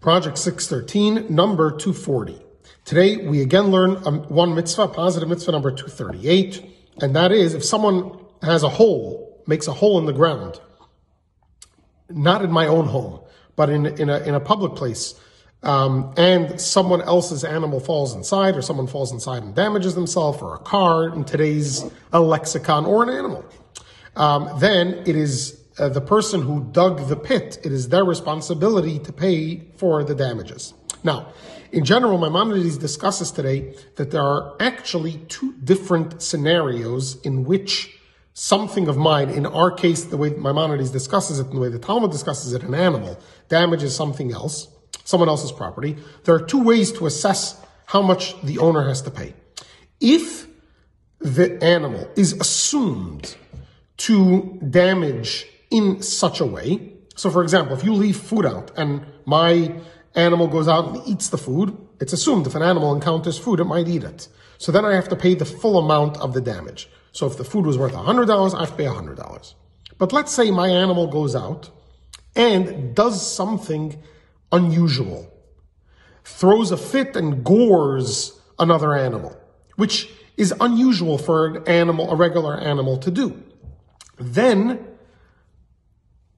Project 613, number 240. Today, we again learn one mitzvah, positive mitzvah number 238, and that is if someone has a hole, makes a hole in the ground, not in my own home, but in a public place, and someone else's animal falls inside, or someone falls inside and damages themselves, or a car in today's lexicon, or an animal, then it is the person who dug the pit, it is their responsibility to pay for the damages. Now, in general, Maimonides discusses today that there are actually two different scenarios in which something of mine, in our case, the way Maimonides discusses it and the way the Talmud discusses it, an animal damages something else, someone else's property. There are two ways to assess how much the owner has to pay. If the animal is assumed to damage in such a way. So for example, if you leave food out and my animal goes out and eats the food, it's assumed if an animal encounters food, it might eat it. So then I have to pay the full amount of the damage. So if the food was worth $100, I have to pay $100. But let's say my animal goes out and does something unusual, throws a fit and gores another animal, which is unusual for an animal, a regular animal to do. Then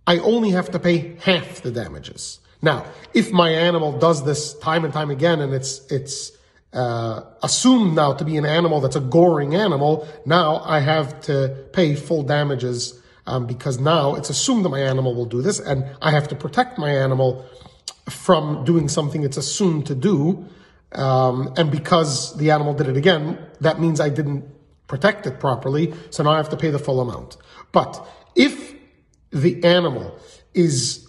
I only have to pay half the damages. Now, if my animal does this time and time again, and it's assumed now to be an animal that's a goring animal, now I have to pay full damages because now it's assumed that my animal will do this, and I have to protect my animal from doing something it's assumed to do. And because the animal did it again, that means I didn't protect it properly, so now I have to pay the full amount. But if the animal is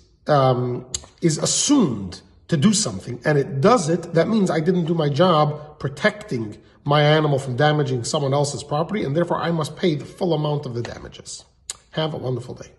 assumed to do something, and it does it, that means I didn't do my job protecting my animal from damaging someone else's property, and therefore I must pay the full amount of the damages. Have a wonderful day.